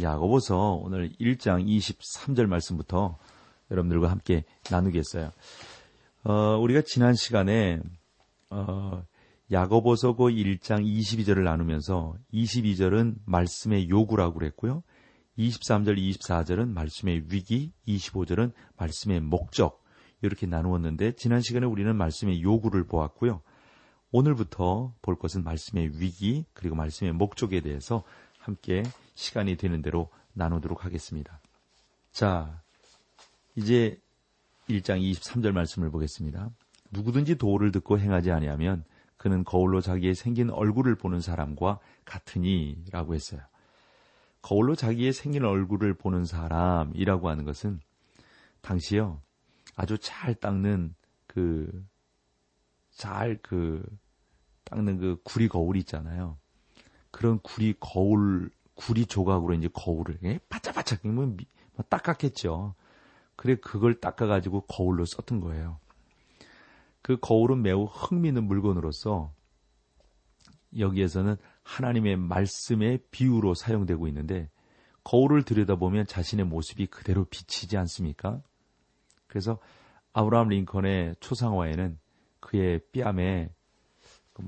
야고보서 오늘 1장 23절 말씀부터 여러분들과 함께 나누겠어요. 우리가 지난 시간에 야고보서 1장 22절을 나누면서 22절은 말씀의 요구라고 그랬고요. 23절, 24절은 말씀의 위기, 25절은 말씀의 목적, 이렇게 나누었는데 지난 시간에 우리는 말씀의 요구를 보았고요. 오늘부터 볼 것은 말씀의 위기 그리고 말씀의 목적에 대해서 함께 시간이 되는 대로 나누도록 하겠습니다. 자, 이제 1장 23절 말씀을 보겠습니다. 누구든지 도를 듣고 행하지 아니하면 그는 거울로 자기의 생긴 얼굴을 보는 사람과 같으니 라고 했어요. 거울로 자기의 생긴 얼굴을 보는 사람이라고 하는 것은 당시요, 아주 잘 닦는 그 구리 거울 있잖아요. 그런 구리 거울, 구리 조각으로 이제 거울을 바짝바짝 닦았겠죠. 그래, 그걸 닦아가지고 거울로 썼던 거예요. 그 거울은 매우 흥미있는 물건으로서 여기에서는 하나님의 말씀의 비유로 사용되고 있는데, 거울을 들여다보면 자신의 모습이 그대로 비치지 않습니까? 그래서 아브라함 링컨의 초상화에는 그의 뺨에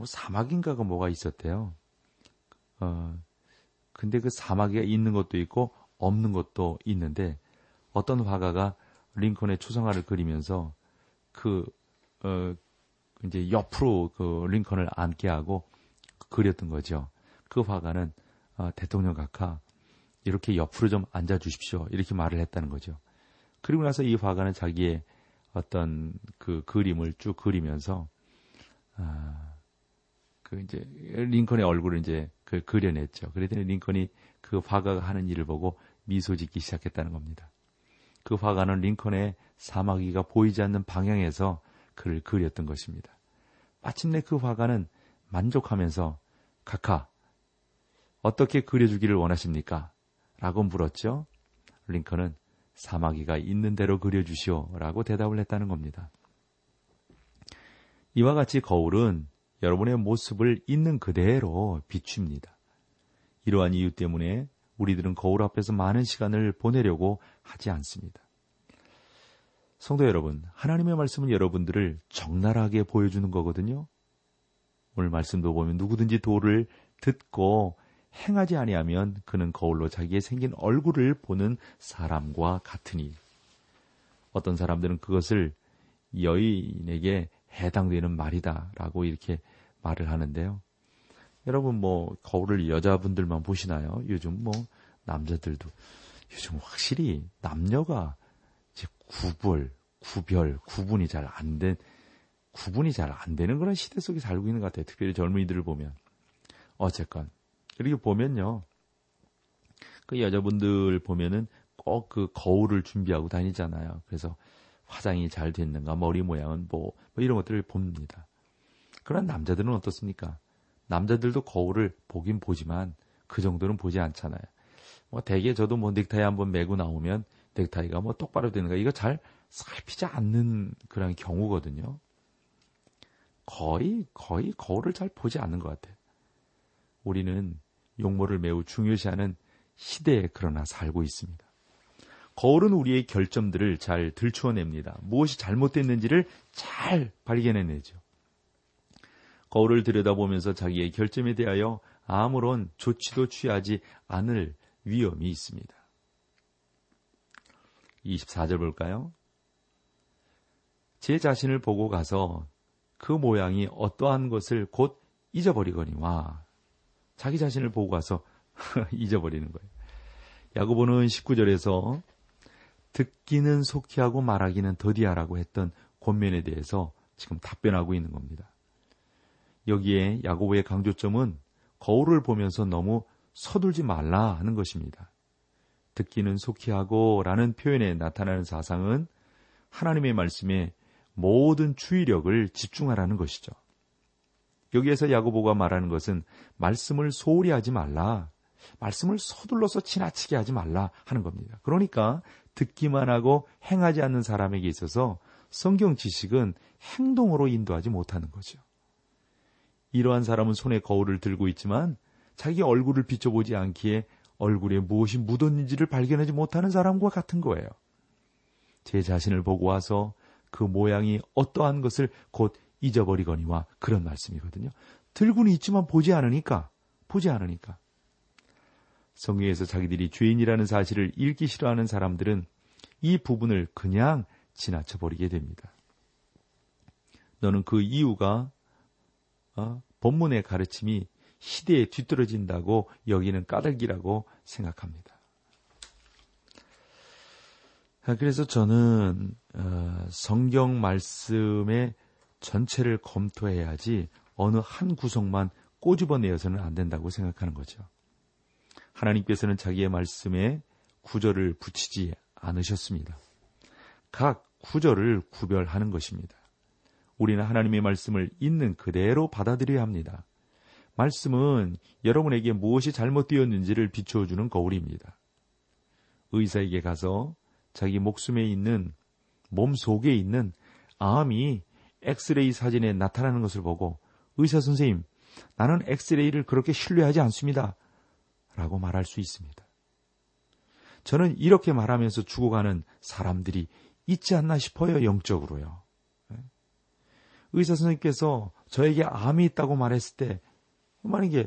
사막인가가 뭐가 있었대요. 근데 그 사막이 있는 것도 있고 없는 것도 있는데, 어떤 화가가 링컨의 초상화를 그리면서 이제 옆으로 그 링컨을 앉게 하고 그렸던 거죠. 그 화가는 대통령 각하, 이렇게 옆으로 좀 앉아 주십시오, 이렇게 말을 했다는 거죠. 그리고 나서 이 화가는 자기의 어떤 그 그림을 쭉 그리면서 이제 링컨의 얼굴을 이제 그려냈죠. 그랬더니 링컨이 그 화가가 하는 일을 보고 미소 짓기 시작했다는 겁니다. 그 화가는 링컨의 사마귀가 보이지 않는 방향에서 그를 그렸던 것입니다. 마침내 그 화가는 만족하면서 각하, 어떻게 그려주기를 원하십니까? 라고 물었죠. 링컨은 사마귀가 있는 대로 그려주시오 라고 대답을 했다는 겁니다. 이와 같이 거울은 여러분의 모습을 있는 그대로 비춥니다. 이러한 이유 때문에 우리들은 거울 앞에서 많은 시간을 보내려고 하지 않습니다. 성도 여러분, 하나님의 말씀은 여러분들을 적나라하게 보여주는 거거든요. 오늘 말씀도 보면 누구든지 도를 듣고 행하지 아니하면 그는 거울로 자기의 생긴 얼굴을 보는 사람과 같으니. 어떤 사람들은 그것을 여인에게 해당되는 말이다 라고 이렇게 말을 하는데요. 여러분 거울을 여자분들만 보시나요? 요즘 남자들도 요즘 확실히 남녀가 이제 구분이 잘 안 된, 구분이 잘 안 되는 그런 시대 속에 살고 있는 것 같아요. 특별히 젊은이들을 보면. 어쨌건 이렇게 보면요, 그 여자분들 보면은 꼭 그 거울을 준비하고 다니잖아요. 그래서 화장이 잘 됐는가, 머리 모양은 이런 것들을 봅니다. 그러나 남자들은 어떻습니까? 남자들도 거울을 보긴 보지만 그 정도는 보지 않잖아요. 대개 저도 넥타이 한번 메고 나오면 넥타이가 똑바로 되는가, 이거 잘 살피지 않는 그런 경우거든요. 거의 거울을 잘 보지 않는 것 같아요. 우리는 용모를 매우 중요시하는 시대에 그러나 살고 있습니다. 거울은 우리의 결점들을 잘 들추어냅니다. 무엇이 잘못됐는지를 잘 발견해내죠. 거울을 들여다보면서 자기의 결점에 대하여 아무런 조치도 취하지 않을 위험이 있습니다. 24절 볼까요? 제 자신을 보고 가서 그 모양이 어떠한 것을 곧 잊어버리거니와. 자기 자신을 보고 가서 잊어버리는 거예요. 야고보는 19절에서 듣기는 속히 하고 말하기는 더디하라고 했던 권면에 대해서 지금 답변하고 있는 겁니다. 여기에 야고보의 강조점은 거울을 보면서 너무 서둘지 말라 하는 것입니다. 듣기는 속히 하고 라는 표현에 나타나는 사상은 하나님의 말씀에 모든 주의력을 집중하라는 것이죠. 여기에서 야고보가 말하는 것은 말씀을 소홀히 하지 말라, 말씀을 서둘러서 지나치게 하지 말라 하는 겁니다. 그러니까 듣기만 하고 행하지 않는 사람에게 있어서 성경 지식은 행동으로 인도하지 못하는 거죠. 이러한 사람은 손에 거울을 들고 있지만 자기 얼굴을 비춰보지 않기에 얼굴에 무엇이 묻었는지를 발견하지 못하는 사람과 같은 거예요. 제 자신을 보고 와서 그 모양이 어떠한 것을 곧 잊어버리거니와, 그런 말씀이거든요. 들고는 있지만 보지 않으니까. 성경에서 자기들이 죄인이라는 사실을 읽기 싫어하는 사람들은 이 부분을 그냥 지나쳐버리게 됩니다. 너는 그 이유가 본문의 가르침이 시대에 뒤떨어진다고 여기는 까닭이라고 생각합니다. 그래서 저는 성경 말씀의 전체를 검토해야지 어느 한 구석만 꼬집어내어서는 안 된다고 생각하는 거죠. 하나님께서는 자기의 말씀에 구절을 붙이지 않으셨습니다. 각 구절을 구별하는 것입니다. 우리는 하나님의 말씀을 있는 그대로 받아들여야 합니다. 말씀은 여러분에게 무엇이 잘못되었는지를 비춰주는 거울입니다. 의사에게 가서 자기 목숨에 있는, 몸 속에 있는 암이 엑스레이 사진에 나타나는 것을 보고 의사 선생님, 나는 엑스레이를 그렇게 신뢰하지 않습니다 라고 말할 수 있습니다. 저는 이렇게 말하면서 죽어가는 사람들이 있지 않나 싶어요. 영적으로요. 의사 선생님께서 저에게 암이 있다고 말했을 때 만약에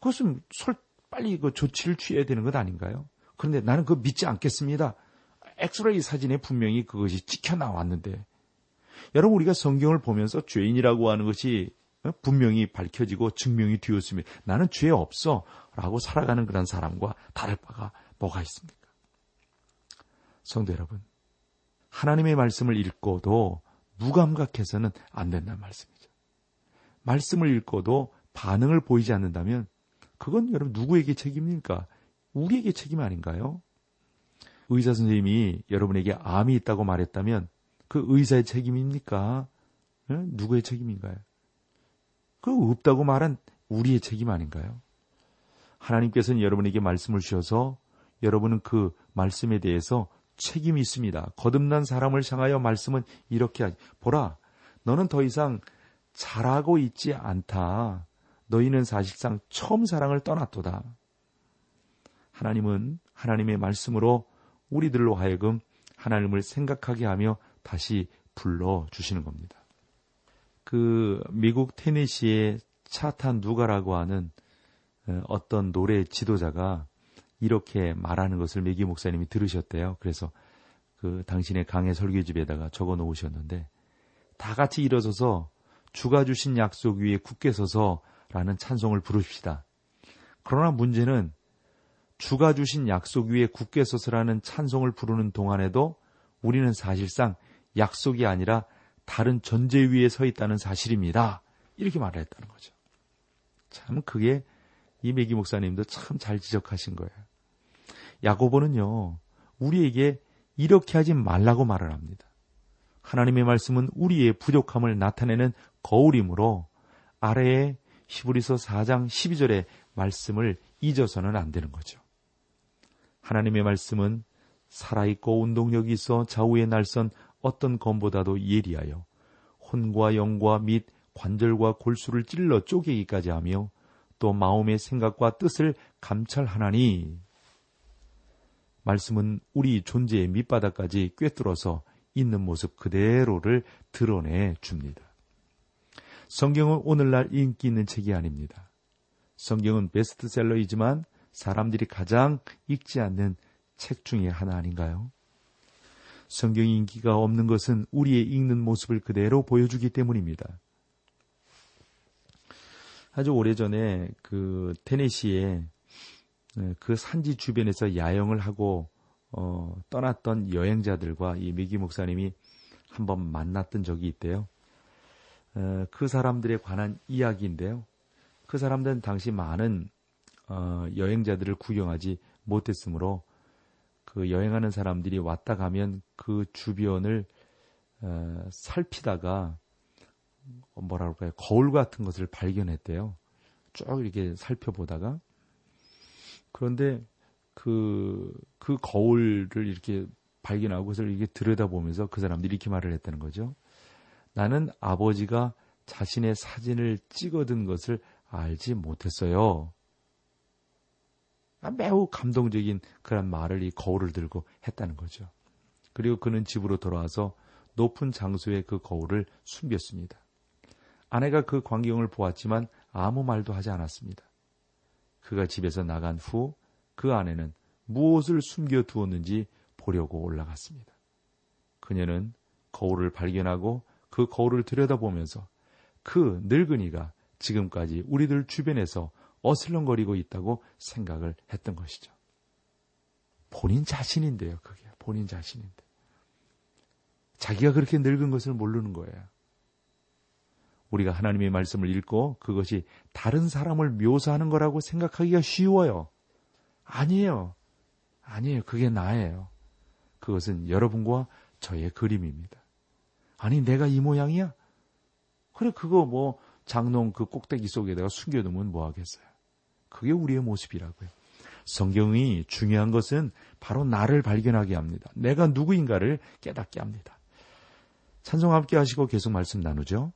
그것은 빨리 그 조치를 취해야 되는 것 아닌가요? 그런데 나는 그거 믿지 않겠습니다. 엑스레이 사진에 분명히 그것이 찍혀 나왔는데, 여러분 우리가 성경을 보면서 죄인이라고 하는 것이 분명히 밝혀지고 증명이 되었습니다. 나는 죄 없어 라고 살아가는 그런 사람과 다를 바가 뭐가 있습니까? 성도 여러분, 하나님의 말씀을 읽고도 무감각해서는 안 된다는 말씀이죠. 말씀을 읽고도 반응을 보이지 않는다면 그건 여러분 누구에게 책임입니까? 우리에게 책임 아닌가요? 의사 선생님이 여러분에게 암이 있다고 말했다면 그 의사의 책임입니까? 누구의 책임인가요? 그 없다고 말한 우리의 책임 아닌가요? 하나님께서는 여러분에게 말씀을 주셔서 여러분은 그 말씀에 대해서 책임이 있습니다. 거듭난 사람을 향하여 말씀은 이렇게 하지. 보라, 너는 더 이상 잘하고 있지 않다. 너희는 사실상 처음 사랑을 떠났도다. 하나님은 하나님의 말씀으로 우리들로 하여금 하나님을 생각하게 하며 다시 불러주시는 겁니다. 그 미국 테네시의 채터누가라고 하는 어떤 노래 지도자가 이렇게 말하는 것을 맥이 목사님이 들으셨대요. 그래서 그 당신의 강해 설교집에다가 적어 놓으셨는데, 다 같이 일어서서 주가 주신 약속 위에 굳게 서서 라는 찬송을 부릅시다. 그러나 문제는 주가 주신 약속 위에 굳게 서서라는 찬송을 부르는 동안에도 우리는 사실상 약속이 아니라 다른 전제 위에 서 있다는 사실입니다. 이렇게 말을 했다는 거죠. 참 그게 이 맥이 목사님도 참 잘 지적하신 거예요. 야고보는요, 우리에게 이렇게 하지 말라고 말을 합니다. 하나님의 말씀은 우리의 부족함을 나타내는 거울이므로 아래에 히브리서 4장 12절의 말씀을 잊어서는 안 되는 거죠. 하나님의 말씀은 살아있고 운동력이 있어 좌우의 날선 어떤 검보다도 예리하여 혼과 영과 및 관절과 골수를 찔러 쪼개기까지 하며 또 마음의 생각과 뜻을 감찰하나니, 말씀은 우리 존재의 밑바닥까지 꿰뚫어서 있는 모습 그대로를 드러내 줍니다. 성경은 오늘날 인기 있는 책이 아닙니다. 성경은 베스트셀러이지만 사람들이 가장 읽지 않는 책 중에 하나 아닌가요? 성경 인기가 없는 것은 우리의 읽는 모습을 그대로 보여주기 때문입니다. 아주 오래전에 그 테네시에 그 산지 주변에서 야영을 하고 떠났던 여행자들과 이 맥이 목사님이 한번 만났던 적이 있대요. 그 사람들에 관한 이야기인데요. 그 사람들은 당시 많은 여행자들을 구경하지 못했으므로 그 여행하는 사람들이 왔다 가면 그 주변을 살피다가 뭐랄까요, 거울 같은 것을 발견했대요. 쭉 이렇게 살펴보다가. 그런데 그 거울을 이렇게 발견하고 그것을 이렇게 들여다보면서 그 사람들이 이렇게 말을 했다는 거죠. 나는 아버지가 자신의 사진을 찍어둔 것을 알지 못했어요. 매우 감동적인 그런 말을 이 거울을 들고 했다는 거죠. 그리고 그는 집으로 돌아와서 높은 장소에 그 거울을 숨겼습니다. 아내가 그 광경을 보았지만 아무 말도 하지 않았습니다. 그가 집에서 나간 후 그 아내는 무엇을 숨겨두었는지 보려고 올라갔습니다. 그녀는 거울을 발견하고 그 거울을 들여다보면서 그 늙은이가 지금까지 우리들 주변에서 어슬렁거리고 있다고 생각을 했던 것이죠. 본인 자신인데요, 그게. 본인 자신인데. 자기가 그렇게 늙은 것을 모르는 거예요. 우리가 하나님의 말씀을 읽고 그것이 다른 사람을 묘사하는 거라고 생각하기가 쉬워요. 아니에요. 아니에요. 그게 나예요. 그것은 여러분과 저의 그림입니다. 아니, 내가 이 모양이야? 그래, 그거 뭐 장롱 그 꼭대기 속에다가 숨겨두면 뭐 하겠어요. 그게 우리의 모습이라고요. 성경이 중요한 것은 바로 나를 발견하게 합니다. 내가 누구인가를 깨닫게 합니다. 찬송 함께 하시고 계속 말씀 나누죠.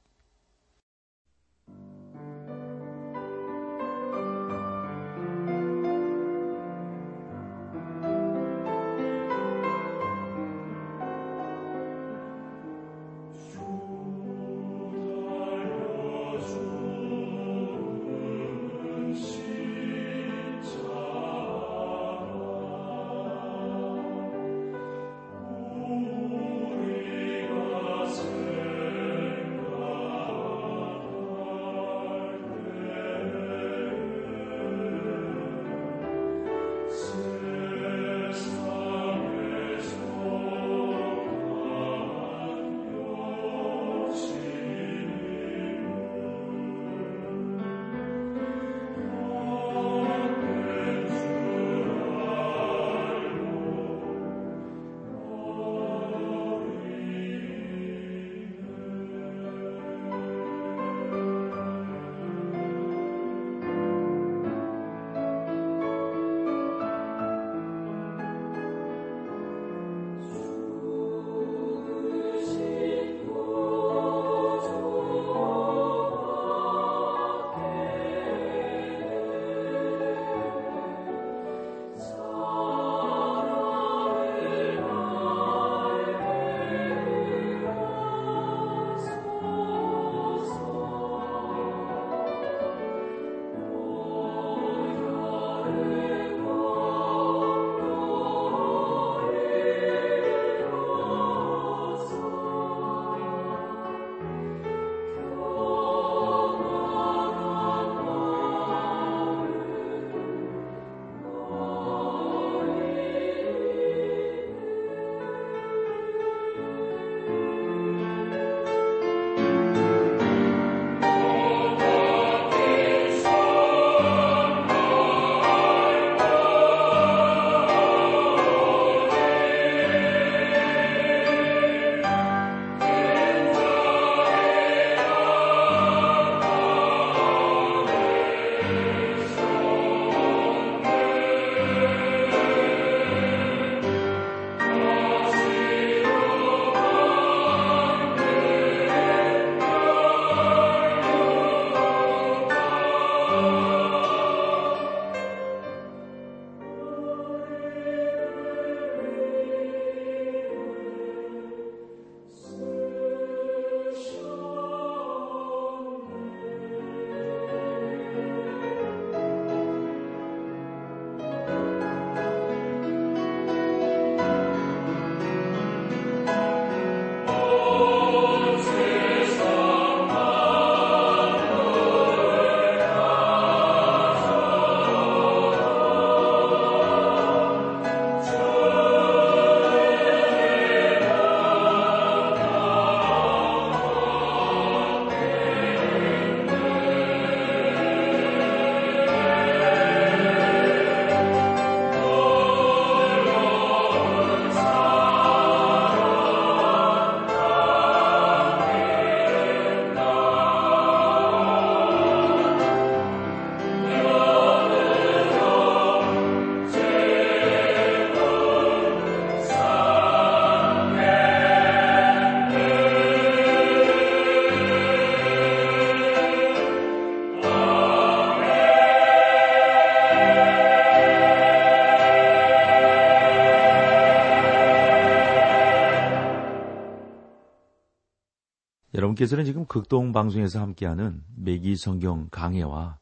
여러분께서는 지금 극동방송에서 함께하는 맥이 성경 강해와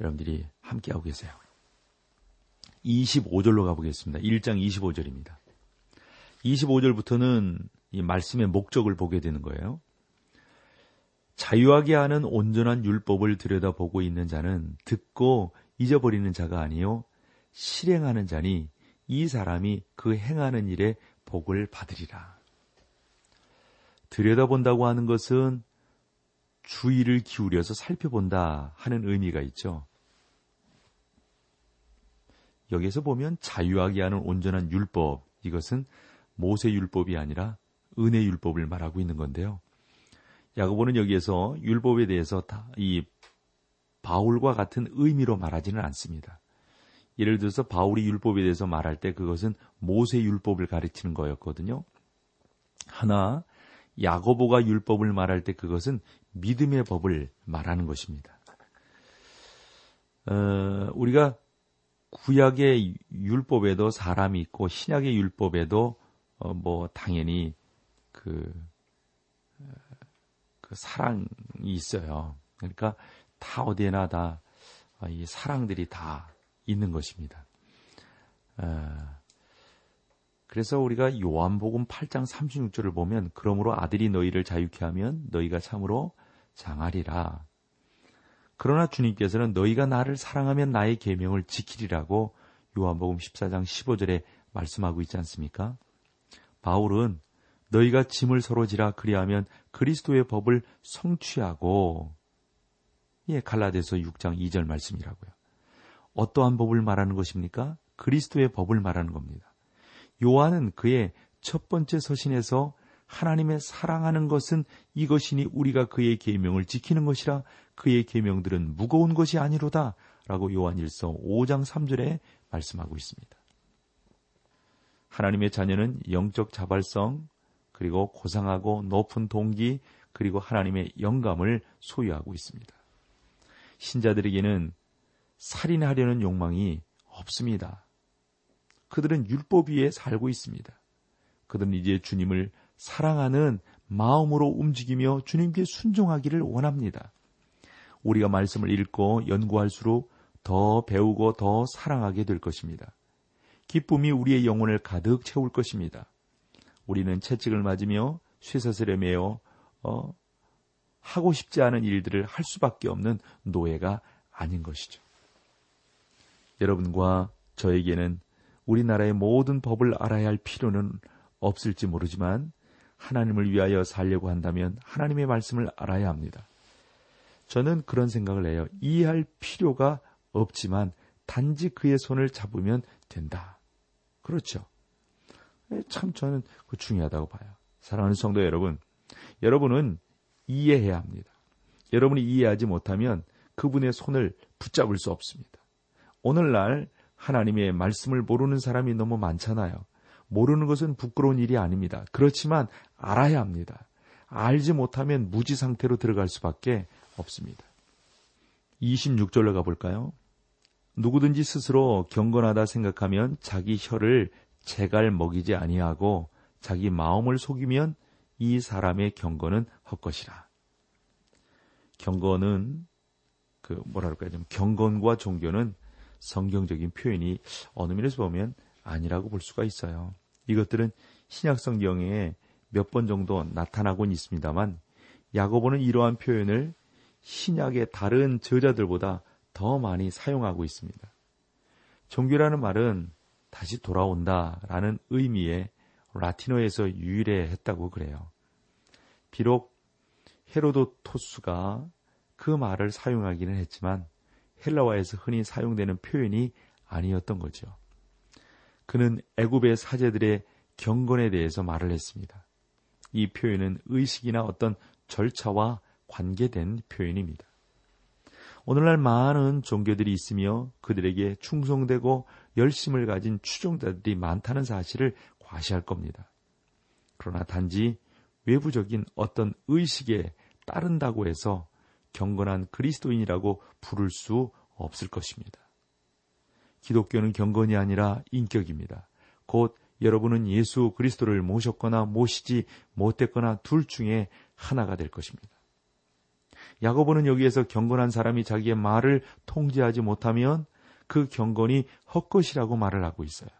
여러분들이 함께하고 계세요. 25절로 가보겠습니다. 1장 25절입니다. 25절부터는 이 말씀의 목적을 보게 되는 거예요. 자유하게 하는 온전한 율법을 들여다보고 있는 자는 듣고 잊어버리는 자가 아니요 실행하는 자니 이 사람이 그 행하는 일에 복을 받으리라. 들여다본다고 하는 것은 주의를 기울여서 살펴본다 하는 의미가 있죠. 여기에서 보면 자유하게 하는 온전한 율법, 이것은 모세율법이 아니라 은혜율법을 말하고 있는 건데요. 야고보는 여기에서 율법에 대해서 이 바울과 같은 의미로 말하지는 않습니다. 예를 들어서 바울이 율법에 대해서 말할 때 그것은 모세율법을 가르치는 거였거든요. 하나, 야고보가 율법을 말할 때 그것은 믿음의 법을 말하는 것입니다. 우리가 구약의 율법에도 사람이 있고 신약의 율법에도 당연히 그 사랑이 있어요. 그러니까 다 어디에나 다 이 사랑들이 다 있는 것입니다. 그래서 우리가 요한복음 8장 36절을 보면 그러므로 아들이 너희를 자유케 하면 너희가 참으로 장하리라. 그러나 주님께서는 너희가 나를 사랑하면 나의 계명을 지키리라고 요한복음 14장 15절에 말씀하고 있지 않습니까? 바울은 너희가 짐을 서로 지라 그리하면 그리스도의 법을 성취하고, 갈라디아서 6장 2절 말씀이라고요. 어떠한 법을 말하는 것입니까? 그리스도의 법을 말하는 겁니다. 요한은 그의 첫 번째 서신에서 하나님의 사랑하는 것은 이것이니 우리가 그의 계명을 지키는 것이라 그의 계명들은 무거운 것이 아니로다 라고 요한 1서 5장 3절에 말씀하고 있습니다. 하나님의 자녀는 영적 자발성, 그리고 고상하고 높은 동기, 그리고 하나님의 영감을 소유하고 있습니다. 신자들에게는 살인하려는 욕망이 없습니다. 그들은 율법 위에 살고 있습니다. 그들은 이제 주님을 사랑하는 마음으로 움직이며 주님께 순종하기를 원합니다. 우리가 말씀을 읽고 연구할수록 더 배우고 더 사랑하게 될 것입니다. 기쁨이 우리의 영혼을 가득 채울 것입니다. 우리는 채찍을 맞으며 쇠사슬에 매어 하고 싶지 않은 일들을 할 수밖에 없는 노예가 아닌 것이죠. 여러분과 저에게는 우리나라의 모든 법을 알아야 할 필요는 없을지 모르지만 하나님을 위하여 살려고 한다면 하나님의 말씀을 알아야 합니다. 저는 그런 생각을 해요. 이해할 필요가 없지만 단지 그의 손을 잡으면 된다. 그렇죠. 참 저는 그 중요하다고 봐요. 사랑하는 성도 여러분, 여러분은 이해해야 합니다. 여러분이 이해하지 못하면 그분의 손을 붙잡을 수 없습니다. 오늘날 하나님의 말씀을 모르는 사람이 너무 많잖아요. 모르는 것은 부끄러운 일이 아닙니다. 그렇지만 알아야 합니다. 알지 못하면 무지 상태로 들어갈 수밖에 없습니다. 26절로 가볼까요? 누구든지 스스로 경건하다 생각하면 자기 혀를 재갈 먹이지 아니하고 자기 마음을 속이면 이 사람의 경건은 헛것이라. 경건은 경건과 종교는 성경적인 표현이 어느 면에서 보면 아니라고 볼 수가 있어요. 이것들은 신약 성경에 몇 번 정도 나타나곤 있습니다만 야고보는 이러한 표현을 신약의 다른 저자들보다 더 많이 사용하고 있습니다. 종교라는 말은 다시 돌아온다라는 의미의 라틴어에서 유래했다고 그래요. 비록 헤로도토스가 그 말을 사용하기는 했지만 헬라어에서 흔히 사용되는 표현이 아니었던 거죠. 그는 애굽의 사제들의 경건에 대해서 말을 했습니다. 이 표현은 의식이나 어떤 절차와 관계된 표현입니다. 오늘날 많은 종교들이 있으며 그들에게 충성되고 열심을 가진 추종자들이 많다는 사실을 과시할 겁니다. 그러나 단지 외부적인 어떤 의식에 따른다고 해서 경건한 그리스도인이라고 부를 수 없을 것입니다. 기독교는 경건이 아니라 인격입니다. 곧 여러분은 예수 그리스도를 모셨거나 모시지 못했거나 둘 중에 하나가 될 것입니다. 야고보는 여기에서 경건한 사람이 자기의 말을 통제하지 못하면 그 경건이 헛것이라고 말을 하고 있어요.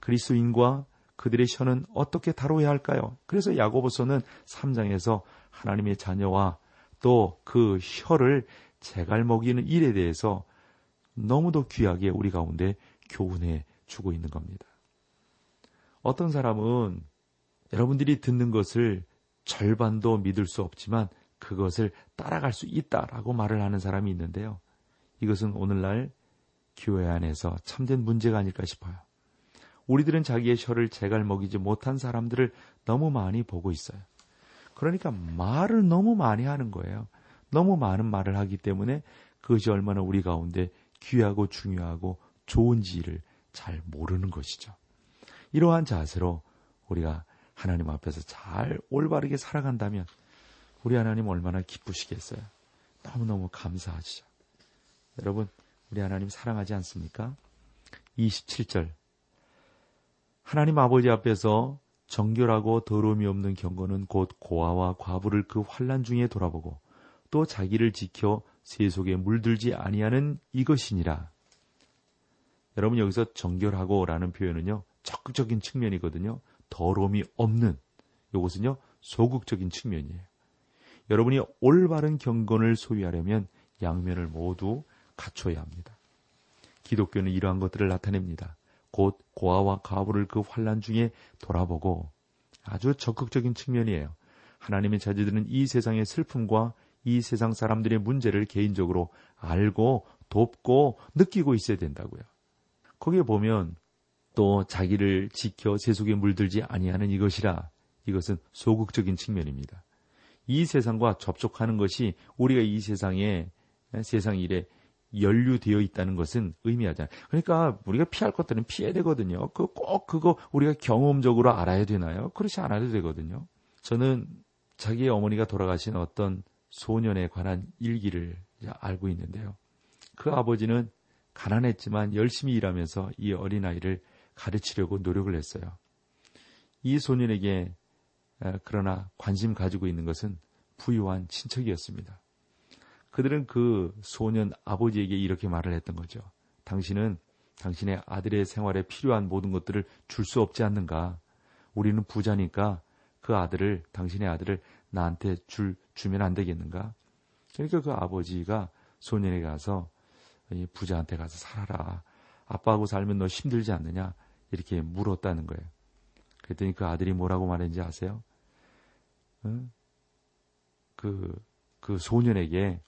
그리스도인과 그들의 혀는 어떻게 다뤄야 할까요? 그래서 야고보서는 3장에서 하나님의 자녀와 또 그 혀를 재갈먹이는 일에 대해서 너무도 귀하게 우리 가운데 교훈해 주고 있는 겁니다. 어떤 사람은 여러분들이 듣는 것을 절반도 믿을 수 없지만 그것을 따라갈 수 있다라고 말을 하는 사람이 있는데요. 이것은 오늘날 교회 안에서 참된 문제가 아닐까 싶어요. 우리들은 자기의 혀를 재갈먹이지 못한 사람들을 너무 많이 보고 있어요. 그러니까 말을 너무 많이 하는 거예요. 너무 많은 말을 하기 때문에 그것이 얼마나 우리 가운데 귀하고 중요하고 좋은지를 잘 모르는 것이죠. 이러한 자세로 우리가 하나님 앞에서 잘 올바르게 살아간다면 우리 하나님 얼마나 기쁘시겠어요. 너무너무 감사하시죠. 여러분, 우리 하나님 사랑하지 않습니까? 27절, 하나님 아버지 앞에서 정결하고 더러움이 없는 경건은 곧 고아와 과부를 그 환난 중에 돌아보고 또 자기를 지켜 세속에 물들지 아니하는 이것이니라. 여러분, 여기서 정결하고 라는 표현은요, 적극적인 측면이거든요. 더러움이 없는, 이것은요 소극적인 측면이에요. 여러분이 올바른 경건을 소유하려면 양면을 모두 갖춰야 합니다. 기독교는 이러한 것들을 나타냅니다. 곧 고아와 과부를 그 환난 중에 돌아보고, 아주 적극적인 측면이에요. 하나님의 자녀들은 이 세상의 슬픔과 이 세상 사람들의 문제를 개인적으로 알고 돕고 느끼고 있어야 된다고요. 거기에 보면 또 자기를 지켜 세속에 물들지 아니하는 이것이라, 이것은 소극적인 측면입니다. 이 세상과 접촉하는 것이 우리가 이 세상에, 세상 일에 연루되어 있다는 것은 의미하잖아요. 그러니까 우리가 피할 것들은 피해야 되거든요. 꼭 그거 우리가 경험적으로 알아야 되나요? 그렇지 않아도 되거든요. 저는 자기의 어머니가 돌아가신 어떤 소년에 관한 일기를 알고 있는데요. 그 아버지는 가난했지만 열심히 일하면서 이 어린아이를 가르치려고 노력을 했어요. 이 소년에게 그러나 관심 가지고 있는 것은 부유한 친척이었습니다. 그들은 그 소년 아버지에게 이렇게 말을 했던 거죠. 당신은 당신의 아들의 생활에 필요한 모든 것들을 줄 수 없지 않는가? 우리는 부자니까 그 아들을, 당신의 아들을 나한테 주면 안 되겠는가? 그러니까 그 아버지가 소년에게 가서, 부자한테 가서 살아라. 아빠하고 살면 너 힘들지 않느냐? 이렇게 물었다는 거예요. 그랬더니 그 아들이 뭐라고 말했는지 아세요? 그 소년에게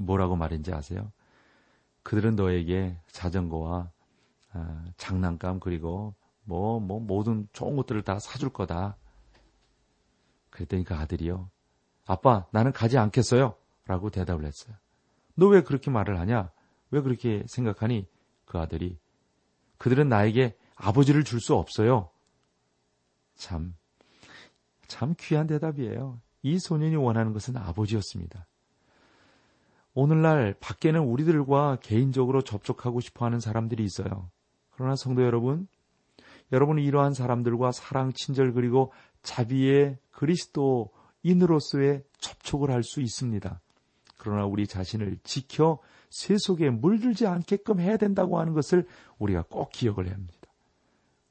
뭐라고 말했는지 아세요? 그들은 너에게 자전거와 장난감 그리고 모든 좋은 것들을 다 사줄 거다. 그랬더니 그 아들이요, 아빠 나는 가지 않겠어요 라고 대답을 했어요. 너 왜 그렇게 말을 하냐? 왜 그렇게 생각하니? 그 아들이, 그들은 나에게 아버지를 줄 수 없어요. 참 귀한 대답이에요. 이 소년이 원하는 것은 아버지였습니다. 오늘날 밖에는 우리들과 개인적으로 접촉하고 싶어하는 사람들이 있어요. 그러나 성도 여러분, 여러분은 이러한 사람들과 사랑, 친절 그리고 자비의 그리스도인으로서의 접촉을 할 수 있습니다. 그러나 우리 자신을 지켜 세속에 물들지 않게끔 해야 된다고 하는 것을 우리가 꼭 기억을 해야 합니다.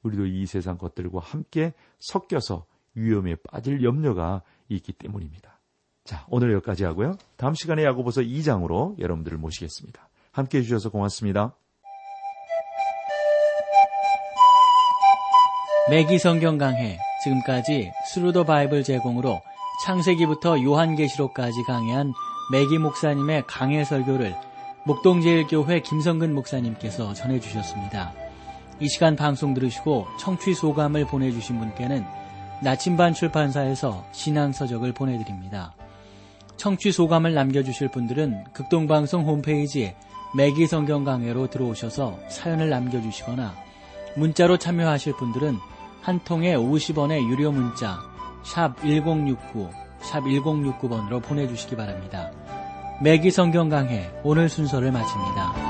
우리도 이 세상 것들과 함께 섞여서 위험에 빠질 염려가 있기 때문입니다. 자, 오늘 여기까지 하고요. 다음 시간에 야고보서 2장으로 여러분들을 모시겠습니다. 함께해 주셔서 고맙습니다. 맥이 성경 강해, 지금까지 스루 더 바이블 제공으로 창세기부터 요한계시록까지 강해한 맥이 목사님의 강해 설교를 목동제일교회 김성근 목사님께서 전해주셨습니다. 이 시간 방송 들으시고 청취 소감을 보내주신 분께는 나침반 출판사에서 신앙서적을 보내드립니다. 청취 소감을 남겨주실 분들은 극동방송 홈페이지에 맥이 성경 강해로 들어오셔서 사연을 남겨주시거나, 문자로 참여하실 분들은 한 통에 50원의 유료 문자 샵 1069, 샵 1069번으로 보내주시기 바랍니다. 맥이 성경 강해 오늘 순서를 마칩니다.